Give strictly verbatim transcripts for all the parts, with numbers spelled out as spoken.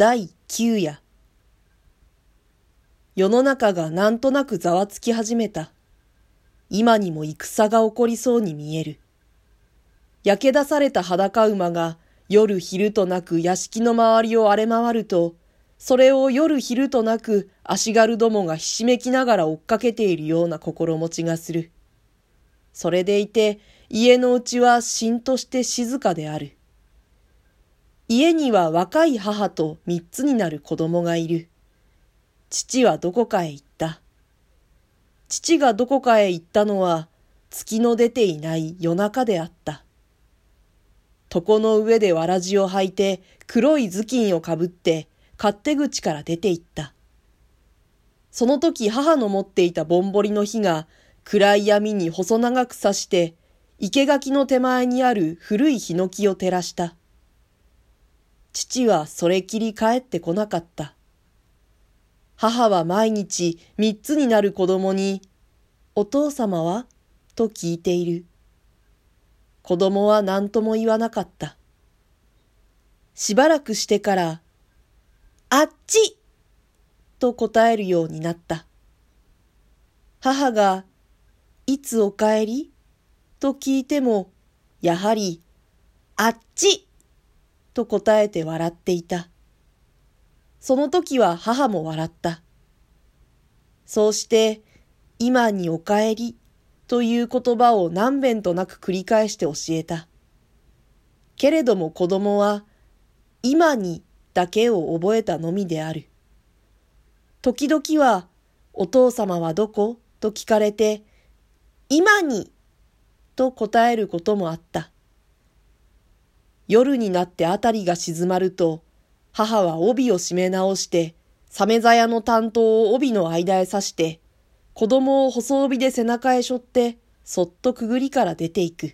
だいきゅう夜。世の中がなんとなくざわつき始めた。今にも戦が起こりそうに見える。焼け出された裸馬が夜昼となく屋敷の周りを荒れ回ると、それを夜昼となく足軽どもがひしめきながら追っかけているような心持ちがする。それでいて家のうちはしんとして静かである。家には若い母と三つになる子供がいる。父はどこかへ行った。父がどこかへ行ったのは月の出ていない夜中であった。床の上でわらじを履いて黒い頭巾をかぶって勝手口から出て行った。その時母の持っていたぼんぼりの火が暗い闇に細長くさして生垣の手前にある古いヒノキを照らした。父はそれきり帰ってこなかった。母は毎日三つになる子供に「お父様は?」と聞いている。子供は何とも言わなかった。しばらくしてから「あっち!」と答えるようになった。母が「いつお帰り?」と聞いてもやはり「あっち!」と答えて笑っていた。その時は母も笑った。そうして今にお帰りという言葉を何べんとなく繰り返して教えた。けれども子供は今にだけを覚えたのみである。時々はお父様はどこ?と聞かれて今にと答えることもあった。夜になってあたりが静まると、母は帯を締め直して、サメザヤの短刀を帯の間へ刺して、子供を細帯で背中へ背負って、そっとくぐりから出ていく。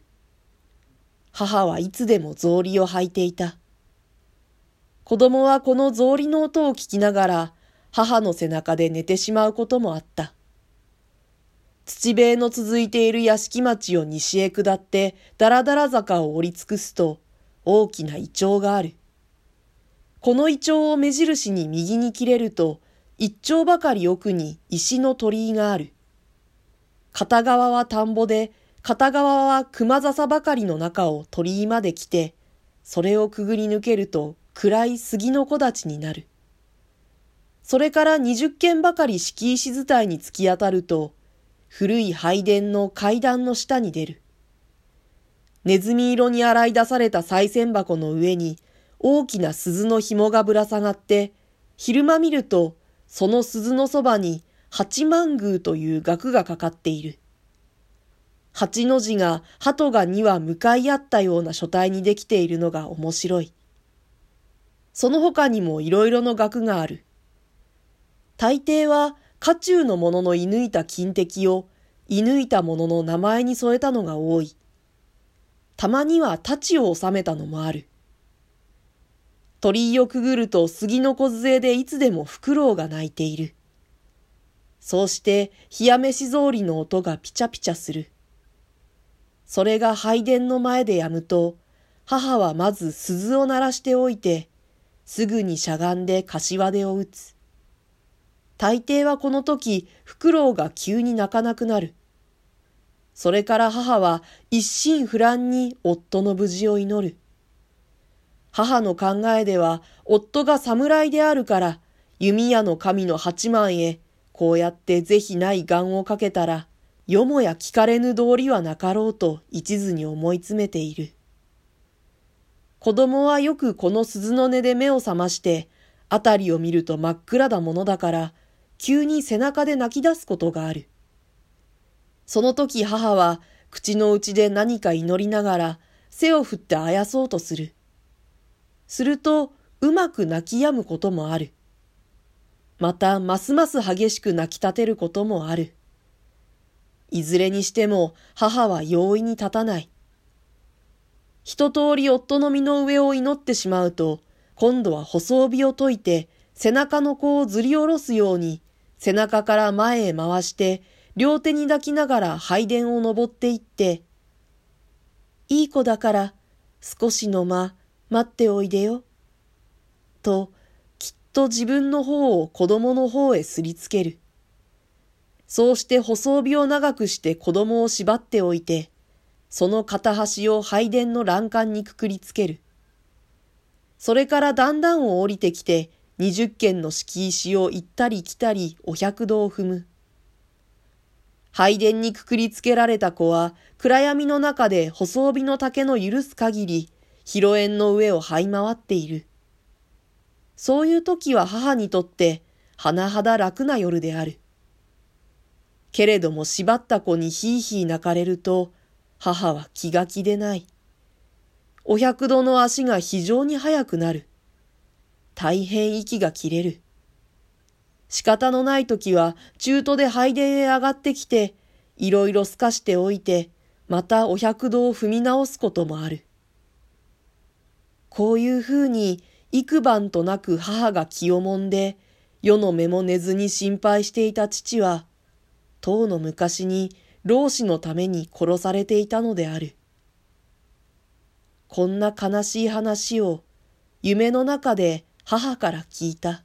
母はいつでも草履を履いていた。子供はこの草履の音を聞きながら、母の背中で寝てしまうこともあった。土塀の続いている屋敷町を西へ下って、だらだら坂を降り尽くすと、大きなイチョウがある。このイチョウを目印に右に切れると、一丁ばかり奥に石の鳥居がある。片側は田んぼで、片側は熊笹ばかりの中を鳥居まで来て、それをくぐり抜けると暗い杉の木立になる。それから二十軒ばかり敷石伝いに突き当たると、古い拝殿の階段の下に出る。ネズミ色に洗い出された賽銭箱の上に大きな鈴の紐がぶら下がって、昼間見るとその鈴のそばに八幡宮という額がかかっている。八の字が鳩が二羽向かい合ったような書体にできているのが面白い。その他にもいろいろの額がある。大抵は家中のものの射抜いた金滴を射抜いたものの名前に添えたのが多い。たまには太刀を収めたのもある。鳥居をくぐると杉の梢でいつでもフクロウが鳴いている。そうして冷や飯草履の音がピチャピチャする。それが拝殿の前でやむと、母はまず鈴を鳴らしておいて、すぐにしゃがんで柏手を打つ。大抵はこの時、フクロウが急に鳴かなくなる。それから母は一心不乱に夫の無事を祈る。母の考えでは夫が侍であるから弓矢の神の八幡へこうやって是非ない願をかけたらよもや聞かれぬ道理はなかろうと一途に思い詰めている。子供はよくこの鈴の音で目を覚まして辺りを見ると真っ暗だものだから急に背中で泣き出すことがある。その時母は口の内で何か祈りながら背を振ってあやそうとする。するとうまく泣き止むこともある。またますます激しく泣き立てることもある。いずれにしても母は容易に立たない。一通り夫の身の上を祈ってしまうと、今度は細帯を解いて背中の子をずり下ろすように背中から前へ回して、両手に抱きながら拝殿を登っていって、いい子だから少しの間待っておいでよ、とと自分の方を子供の方へすりつける。そうして細帯を長くして子供を縛っておいて、その片端を拝殿の欄干にくくりつける。それから段々を降りてきて、二十軒の敷石を行ったり来たりお百度を踏む。拝殿にくくりつけられた子は、暗闇の中で細帯の竹の許す限り、広縁の上を這い回っている。そういう時は母にとって、はなはだ楽な夜である。けれども縛った子にひいひい泣かれると、母は気が気でない。お百度の足が非常に速くなる。大変息が切れる。仕方のないときは中途で拝殿へ上がってきて、いろいろすかしておいて、またお百度を踏み直すこともある。こういうふうに幾晩となく母が気をもんで、世の目も寝ずに心配していた父は、とうの昔に老子のために殺されていたのである。こんな悲しい話を夢の中で母から聞いた。